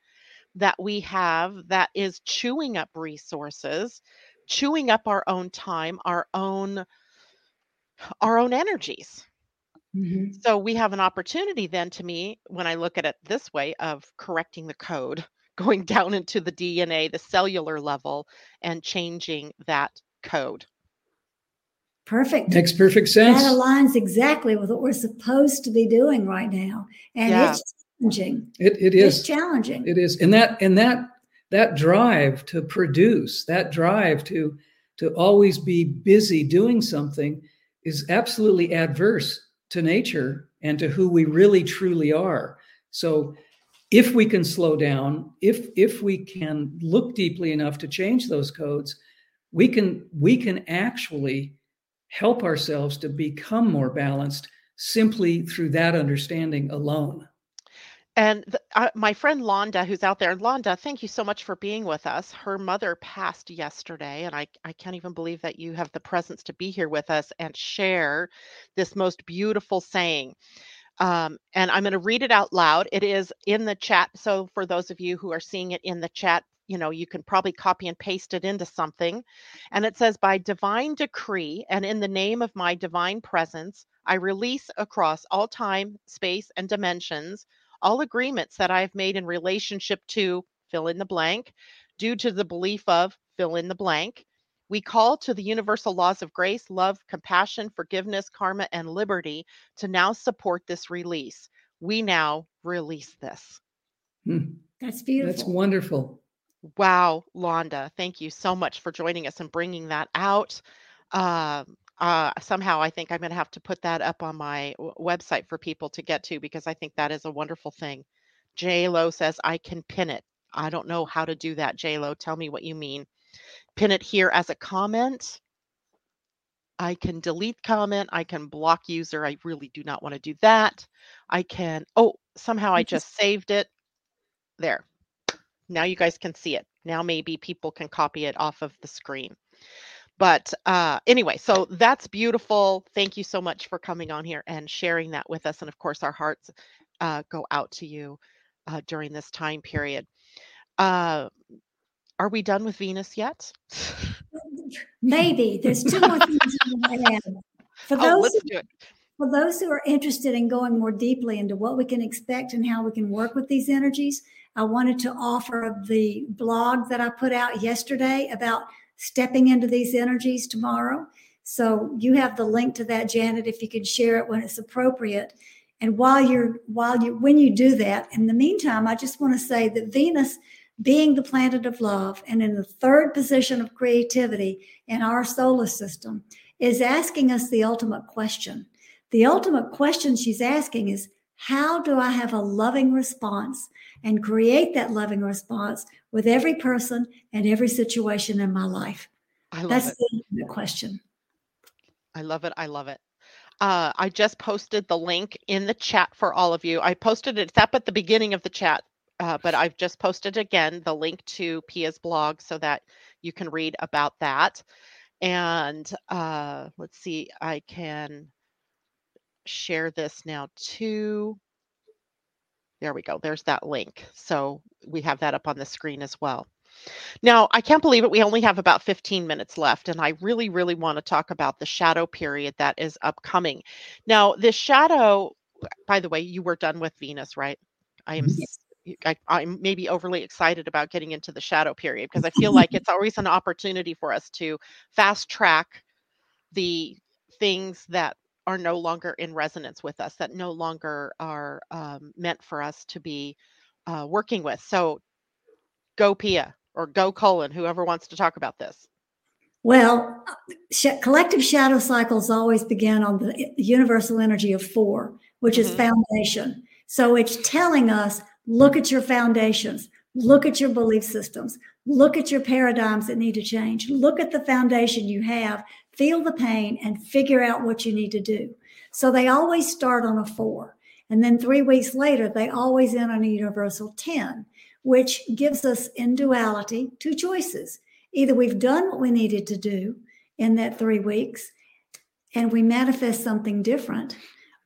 that we have that is chewing up resources, chewing up our own time, our own energies. Mm-hmm. So we have an opportunity then, to me, when I look at it this way, of correcting the code, going down into the DNA, the cellular level, and changing that code. Perfect. Makes perfect sense. That aligns exactly with what we're supposed to be doing right now. And It's challenging. It is. It's challenging. It is. And that drive to produce, that drive to always be busy doing something is absolutely adverse to nature and to who we really truly are. So if we can slow down, if we can look deeply enough to change those codes, we can actually help ourselves to become more balanced simply through that understanding alone. And my friend Londa, who's out there, Londa, thank you so much for being with us. Her mother passed yesterday, and I can't even believe that you have the presence to be here with us and share this most beautiful saying. And I'm going to read it out loud. It is in the chat. So for those of you who are seeing it in the chat, you know, you can probably copy and paste it into something. And it says, by divine decree and in the name of my divine presence, I release across all time, space, and dimensions all agreements that I have made in relationship to fill in the blank, due to the belief of fill in the blank. We call to the universal laws of grace, love, compassion, forgiveness, karma, and liberty to now support this release. We now release this. That's beautiful. That's wonderful. Wow, Londa, thank you so much for joining us and bringing that out. Somehow I think I'm going to have to put that up on my website for people to get to, because I think that is a wonderful thing. J-Lo says, I can pin it. I don't know how to do that, J-Lo. Tell me what you mean. Pin it here as a comment. I can delete comment. I can block user. I really do not want to do that. Somehow I just saved it. There. Now you guys can see it. Now maybe people can copy it off of the screen. But anyway, so that's beautiful. Thank you so much for coming on here and sharing that with us. And of course, our hearts go out to you during this time period. Are we done with Venus yet? Maybe. There's two more things I want to add. For those who are interested in going more deeply into what we can expect and how we can work with these energies, I wanted to offer the blog that I put out yesterday about stepping into these energies tomorrow. So you have the link to that, Janet, if you could share it when it's appropriate. And when you do that, in the meantime, I just want to say that Venus, being the planet of love and in the third position of creativity in our solar system, is asking us the ultimate question. The ultimate question she's asking is, how do I have a loving response and create that loving response with every person and every situation in my life? That's the question. I love it. I just posted the link in the chat for all of you. I posted it up at the beginning of the chat, but I've just posted again the link to Pia's blog so that you can read about that. And let's see, I can share this now too. There we go. There's that link. So we have that up on the screen as well. Now, I can't believe it. We only have about 15 minutes left, and I really, really want to talk about the shadow period that is upcoming. Now, this shadow, by the way, you were done with Venus, right? Yes. I'm maybe overly excited about getting into the shadow period because I feel like it's always an opportunity for us to fast track the things that are no longer in resonance with us, that no longer are meant for us to be working with. So go Pia or go Cullen, whoever wants to talk about this. Well, collective shadow cycles always begin on the universal energy of 4, which is foundation. So it's telling us, look at your foundations, look at your belief systems, look at your paradigms that need to change, look at the foundation you have, feel the pain, and figure out what you need to do. So they always start on a 4. And then 3 weeks later, they always end on a universal 10, which gives us in duality 2 choices. Either we've done what we needed to do in that 3 weeks and we manifest something different,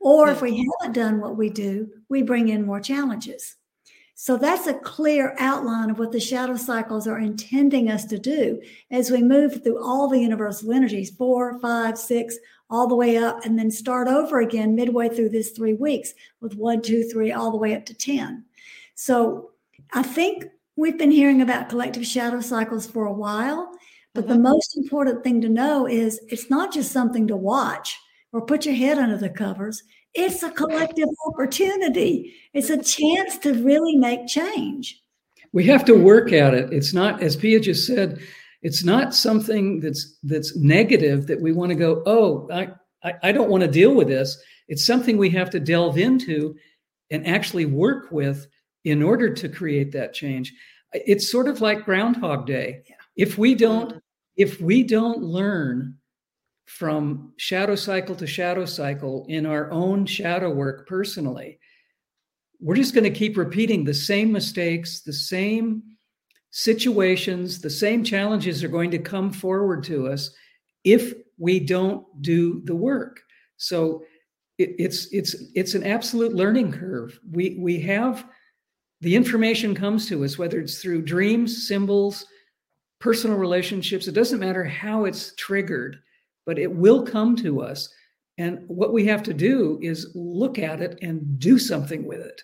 or if we haven't done what we do, we bring in more challenges. So that's a clear outline of what the shadow cycles are intending us to do as we move through all the universal energies, 4, 5, 6, all the way up, and then start over again midway through this 3 weeks with 1, 2, 3, all the way up to 10. So I think we've been hearing about collective shadow cycles for a while, but the most important thing to know is it's not just something to watch or put your head under the covers. It's a collective opportunity. It's a chance to really make change. We have to work at it. It's not, as Pia just said, it's not something that's negative that we want to go, oh, I don't want to deal with this. It's something we have to delve into and actually work with in order to create that change. It's sort of like Groundhog Day. If we don't learn from shadow cycle to shadow cycle in our own shadow work personally, we're just going to keep repeating the same mistakes, the same situations, the same challenges are going to come forward to us if we don't do the work. So it's an absolute learning curve. We have the information comes to us, whether it's through dreams, symbols, personal relationships, it doesn't matter how it's triggered, but it will come to us. And what we have to do is look at it and do something with it.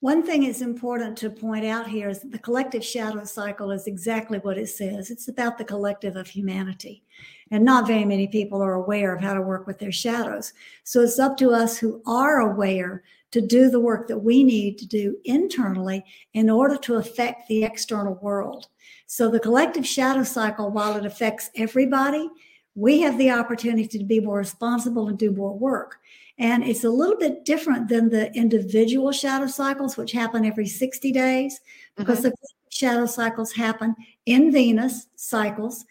One thing is important to point out here is that the collective shadow cycle is exactly what it says. It's about the collective of humanity. And not very many people are aware of how to work with their shadows. So it's up to us who are aware to do the work that we need to do internally in order to affect the external world. So the collective shadow cycle, while it affects everybody, we have the opportunity to be more responsible and do more work. And it's a little bit different than the individual shadow cycles, which happen every 60 days, because the shadow cycles happen in Venus cycles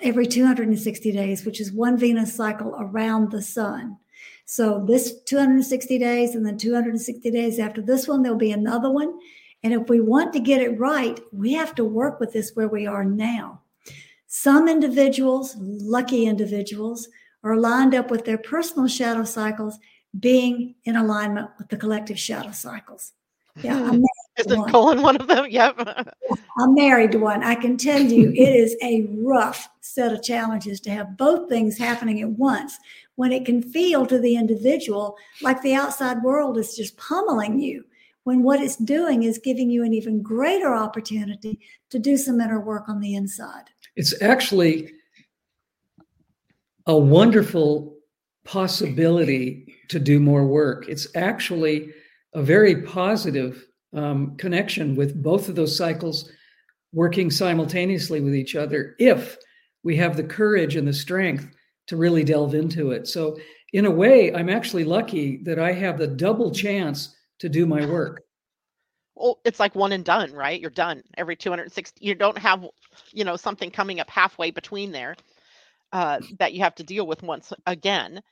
every 260 days, which is one Venus cycle around the sun. So this 260 days and then 260 days after this one, there'll be another one. And if we want to get it right, we have to work with this where we are now. Some individuals, lucky individuals, are lined up with their personal shadow cycles being in alignment with the collective shadow cycles. Yeah, isn't Cullen one of them? Yep. I'm married to one. I can tell you it is a rough set of challenges to have both things happening at once, when it can feel to the individual like the outside world is just pummeling you, when what it's doing is giving you an even greater opportunity to do some inner work on the inside. It's actually a wonderful possibility to do more work. It's actually a very positive connection with both of those cycles working simultaneously with each other if we have the courage and the strength to really delve into it. So in a way, I'm actually lucky that I have the double chance to do my work. Well, it's like one and done, right? You're done every 260. You don't have, something coming up halfway between there that you have to deal with once again.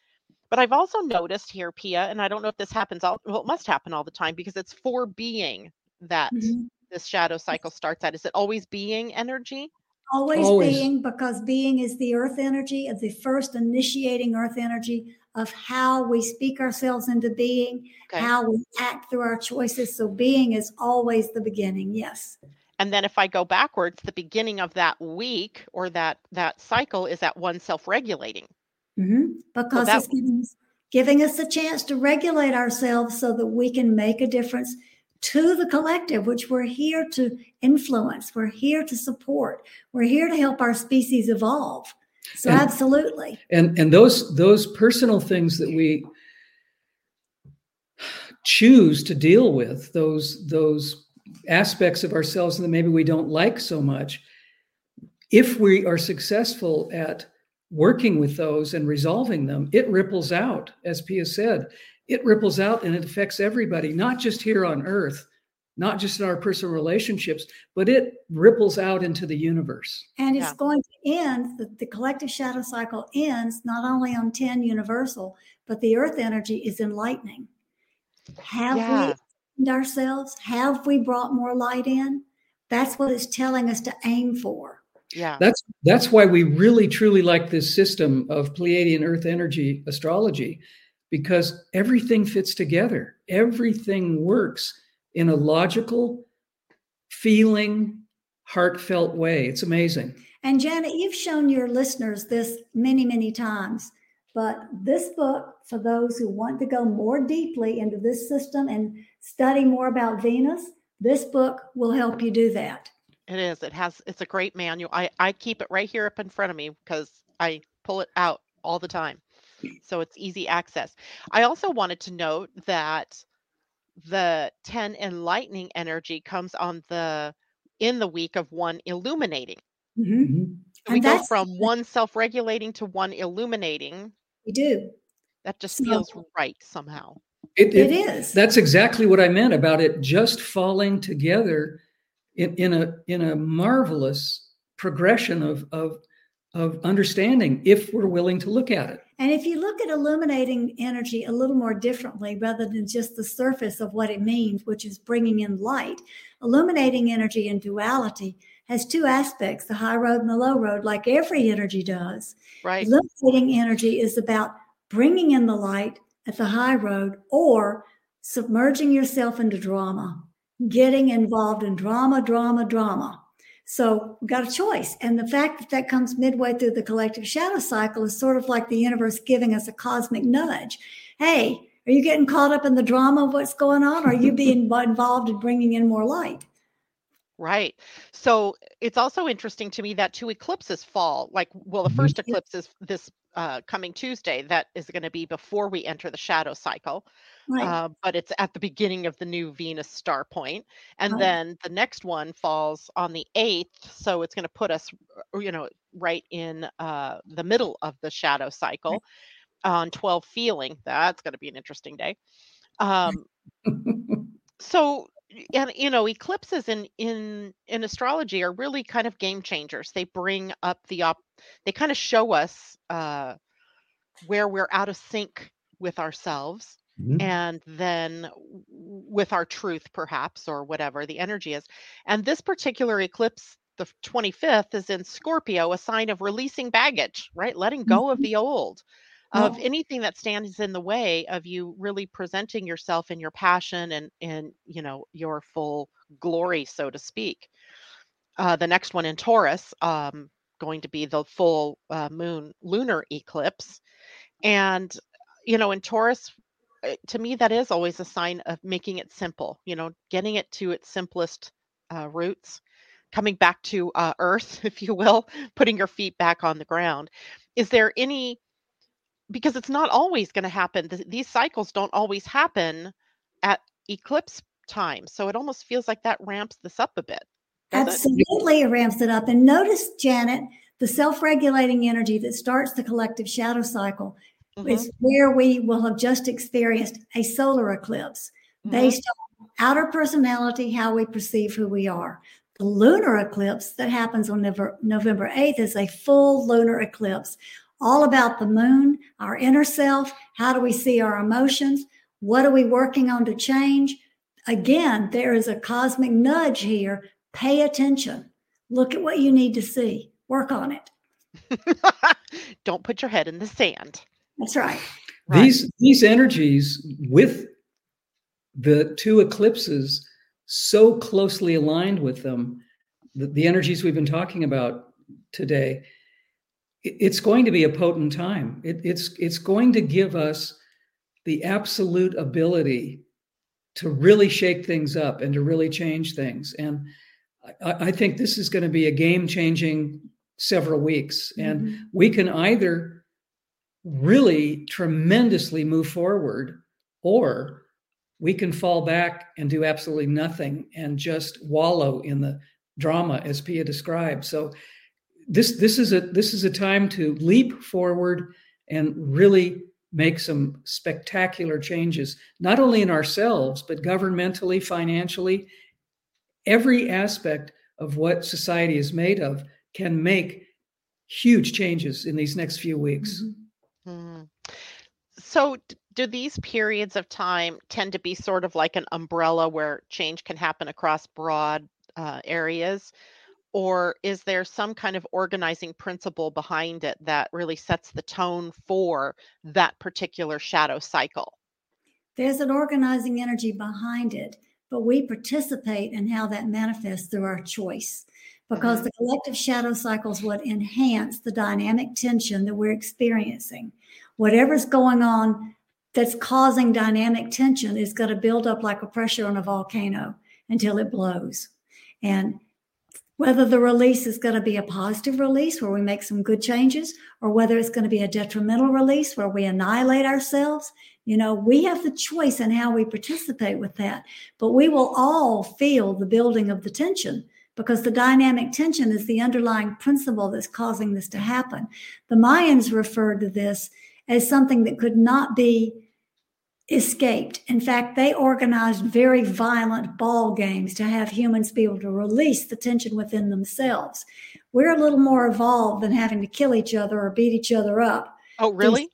But I've also noticed here, Pia, and I don't know if this happens. It must happen all the time because it's for being that this shadow cycle starts at. Is it always being energy? Always being, because being is the earth energy of the first initiating earth energy of how we speak ourselves into being, how we act through our choices. So being is always the beginning, yes. And then if I go backwards, the beginning of that week or that cycle is at one self-regulating. Because it's giving us a chance to regulate ourselves so that we can make a difference to the collective, which we're here to influence. We're here to support. We're here to help our species evolve. So and, absolutely. And those personal things that we choose to deal with, those aspects of ourselves that maybe we don't like so much, if we are successful at working with those and resolving them, it ripples out, as Pia said. It ripples out and it affects everybody, not just here on Earth, not just in our personal relationships, but it ripples out into the universe. And it's going to end, the collective shadow cycle ends not only on 10 universal, but the Earth energy is enlightening. Have we enlightened ourselves? Have we brought more light in? That's what it's telling us to aim for. Yeah, that's why we really, truly like this system of Pleiadian Earth Energy Astrology, because everything fits together. Everything works in a logical, feeling, heartfelt way. It's amazing. And Janet, you've shown your listeners this many, many times, but this book, for those who want to go more deeply into this system and study more about Venus, this book will help you do that. It is. It's a great manual. I keep it right here up in front of me because I pull it out all the time. So it's easy access. I also wanted to note that the 10 enlightening energy comes in the week of one illuminating. Mm-hmm. So we go from one self-regulating to one illuminating. We do. That just feels right somehow. It is. That's exactly what I meant about it just falling together in a marvelous progression of understanding, if we're willing to look at it. And if you look at illuminating energy a little more differently, rather than just the surface of what it means, which is bringing in light, illuminating energy and duality has two aspects, the high road and the low road, like every energy does. Right. Illuminating energy is about bringing in the light at the high road or submerging yourself into drama, getting involved in drama. So we've got a choice. And the fact that that comes midway through the collective shadow cycle is sort of like the universe giving us a cosmic nudge. Hey, are you getting caught up in the drama of what's going on? Or are you being involved in bringing in more light? Right. So it's also interesting to me that two eclipses fall. Like, well, the first eclipse is this coming Tuesday. That is going to be before we enter the shadow cycle. Right. But it's at the beginning of the new Venus Star Point. And then the next one falls on the 8th. So it's going to put us, right in the middle of the shadow cycle on 12 feeling. That's going to be an interesting day. So... And, eclipses in astrology are really kind of game changers. They bring up they kind of show us where we're out of sync with ourselves and then with our truth, perhaps, or whatever the energy is. And this particular eclipse, the 25th, is in Scorpio, a sign of releasing baggage, right? Letting go of the old, of anything that stands in the way of you really presenting yourself in your passion and your full glory, so to speak. The next one in Taurus, going to be the full moon lunar eclipse. And, in Taurus, to me, that is always a sign of making it simple, getting it to its simplest roots, coming back to earth, if you will, putting your feet back on the ground. Is there any... Because it's not always going to happen. These cycles don't always happen at eclipse time. So it almost feels like that ramps this up a bit. Absolutely, it ramps it up. And notice, Janet, the self-regulating energy that starts the collective shadow cycle is where we will have just experienced a solar eclipse based on outer personality, how we perceive who we are. The lunar eclipse that happens on November 8th is a full lunar eclipse, all about the moon, our inner self. How do we see our emotions? What are we working on to change? Again, there is a cosmic nudge here. Pay attention. Look at what you need to see. Work on it. Don't put your head in the sand. That's right. These energies with the two eclipses so closely aligned with them, the energies we've been talking about today, it's going to be a potent time. It's going to give us the absolute ability to really shake things up and to really change things. And I think this is going to be a game-changing several weeks. Mm-hmm. And we can either really tremendously move forward, or we can fall back and do absolutely nothing and just wallow in the drama, as Pia described. So this is a time to leap forward and really make some spectacular changes, not only in ourselves, but governmentally, financially. Every aspect of what society is made of can make huge changes in these next few weeks. Mm-hmm. Mm-hmm. So do these periods of time tend to be sort of like an umbrella where change can happen across broad areas? Or is there some kind of organizing principle behind it that really sets the tone for that particular shadow cycle? There's an organizing energy behind it, but we participate in how that manifests through our choice, because the collective shadow cycle is what enhance the dynamic tension that we're experiencing. Whatever's going on that's causing dynamic tension is going to build up like a pressure on a volcano until it blows. And whether the release is going to be a positive release where we make some good changes, or whether it's going to be a detrimental release where we annihilate ourselves, you know, we have the choice in how we participate with that. But we will all feel the building of the tension, because the dynamic tension is the underlying principle that's causing this to happen. The Mayans referred to this as something that could not be escaped. In fact, they organized very violent ball games to have humans be able to release the tension within themselves. We're a little more evolved than having to kill each other or beat each other up. Oh, really?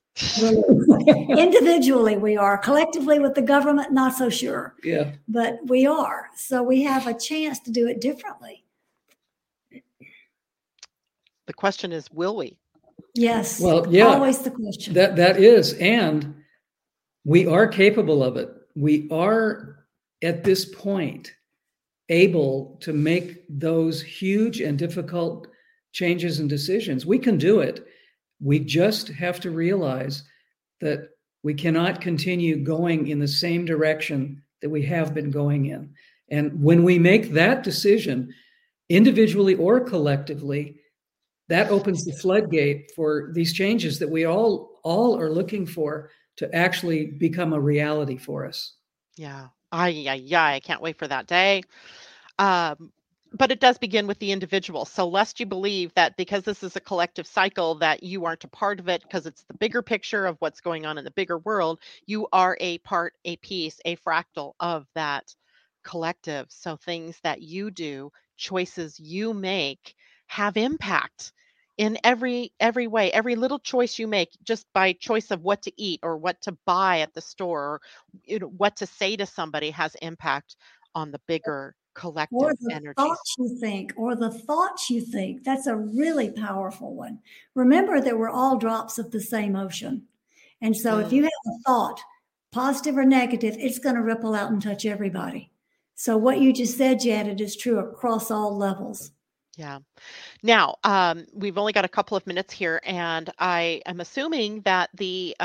Individually, we are. Collectively, with the government, not so sure. Yeah. But we are. So we have a chance to do it differently. The question is, will we? Yes. Well, yeah. Always the question. That is. And we are capable of it. We are, at this point, able to make those huge and difficult changes and decisions. We can do it. We just have to realize that we cannot continue going in the same direction that we have been going in. And when we make that decision, individually or collectively, that opens the floodgate for these changes that we all are looking for to actually become a reality for us. Yeah. I can't wait for that day. But it does begin with the individual. So lest you believe that because this is a collective cycle that you aren't a part of it, because it's the bigger picture of what's going on in the bigger world, you are a part, a piece, a fractal of that collective. So things that you do, choices you make, have impact in every way. Every little choice you make, just by choice of what to eat or what to buy at the store, or you know, what to say to somebody, has impact on the bigger collective energy. Or the thoughts you think. That's a really powerful one. Remember that we're all drops of the same ocean. And so if you have a thought, positive or negative, it's going to ripple out and touch everybody. So what you just said, Janet, is true across all levels. Yeah. Now, we've only got a couple of minutes here, and I am assuming that the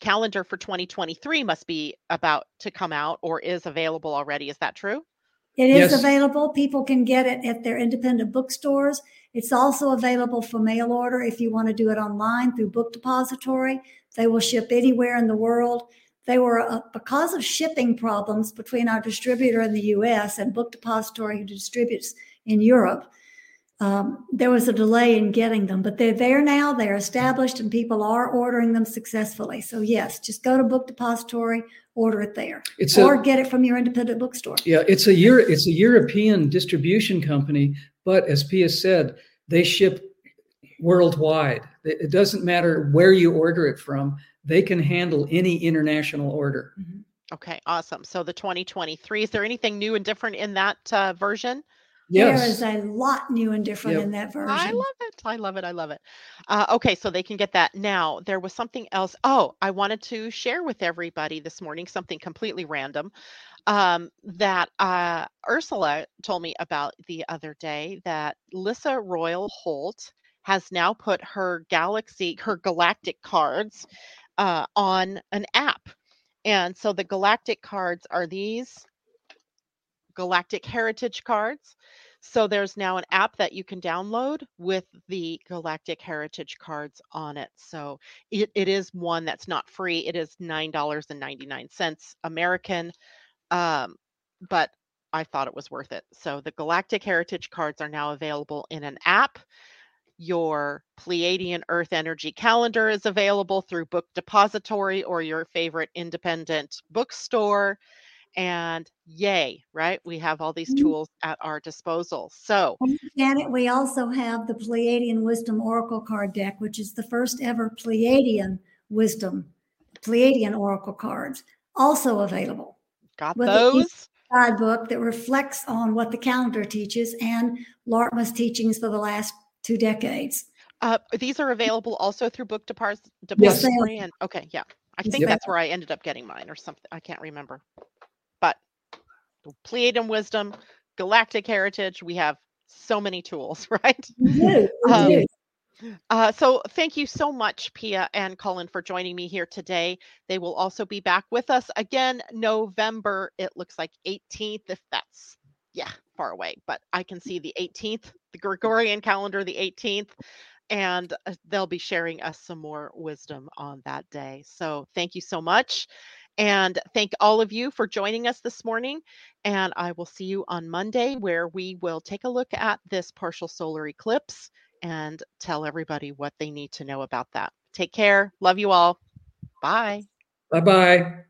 calendar for 2023 must be about to come out or is available already. Is that true? It is available. People can get it at their independent bookstores. It's also available for mail order. If you want to do it online through Book Depository, they will ship anywhere in the world. They were, because of shipping problems between our distributor in the U.S. and Book Depository, who distributes in Europe, there was a delay in getting them, but they're there now, they're established, and people are ordering them successfully. So yes, just go to Book Depository, order it there, or get it from your independent bookstore. Yeah, it's a European distribution company, but as Pia said, they ship worldwide. It doesn't matter where you order it from. They can handle any international order. Mm-hmm. Okay, awesome. So the 2023, is there anything new and different in that version? Yes. There is a lot new and different in that version. I love it. Okay, so they can get that now. There was something else. Oh, I wanted to share with everybody this morning, something completely random that Ursula told me about the other day, that Lissa Royal Holt has now put her galactic cards on an app. And so the galactic cards are these Galactic Heritage Cards. So there's now an app that you can download with the Galactic Heritage Cards on it. So it is one that's not free. It is $9.99 American, but I thought it was worth it. So the Galactic Heritage Cards are now available in an app. Your Pleiadian Earth Energy Calendar is available through Book Depository or your favorite independent bookstore. And yay, right? We have all these tools at our disposal. So, and Janet, we also have the Pleiadian Wisdom Oracle Card Deck, which is the first ever Pleiadian Oracle Cards, also available. Got those? Guidebook that reflects on what the calendar teaches and Lark'ma's teachings for the last 2 decades. These are available also through Book Depository. Yes. Okay, yeah. I think that's where I ended up getting mine or something. I can't remember. But Pleiadian Wisdom, Galactic Heritage, we have so many tools, right? We do. So thank you so much, Pia and Cullen, for joining me here today. They will also be back with us again, November, it looks like 18th, if that's, far away. But I can see the 18th, the Gregorian calendar, the 18th, and they'll be sharing us some more wisdom on that day. So thank you so much. And thank all of you for joining us this morning. And I will see you on Monday, where we will take a look at this partial solar eclipse and tell everybody what they need to know about that. Take care. Love you all. Bye. Bye-bye.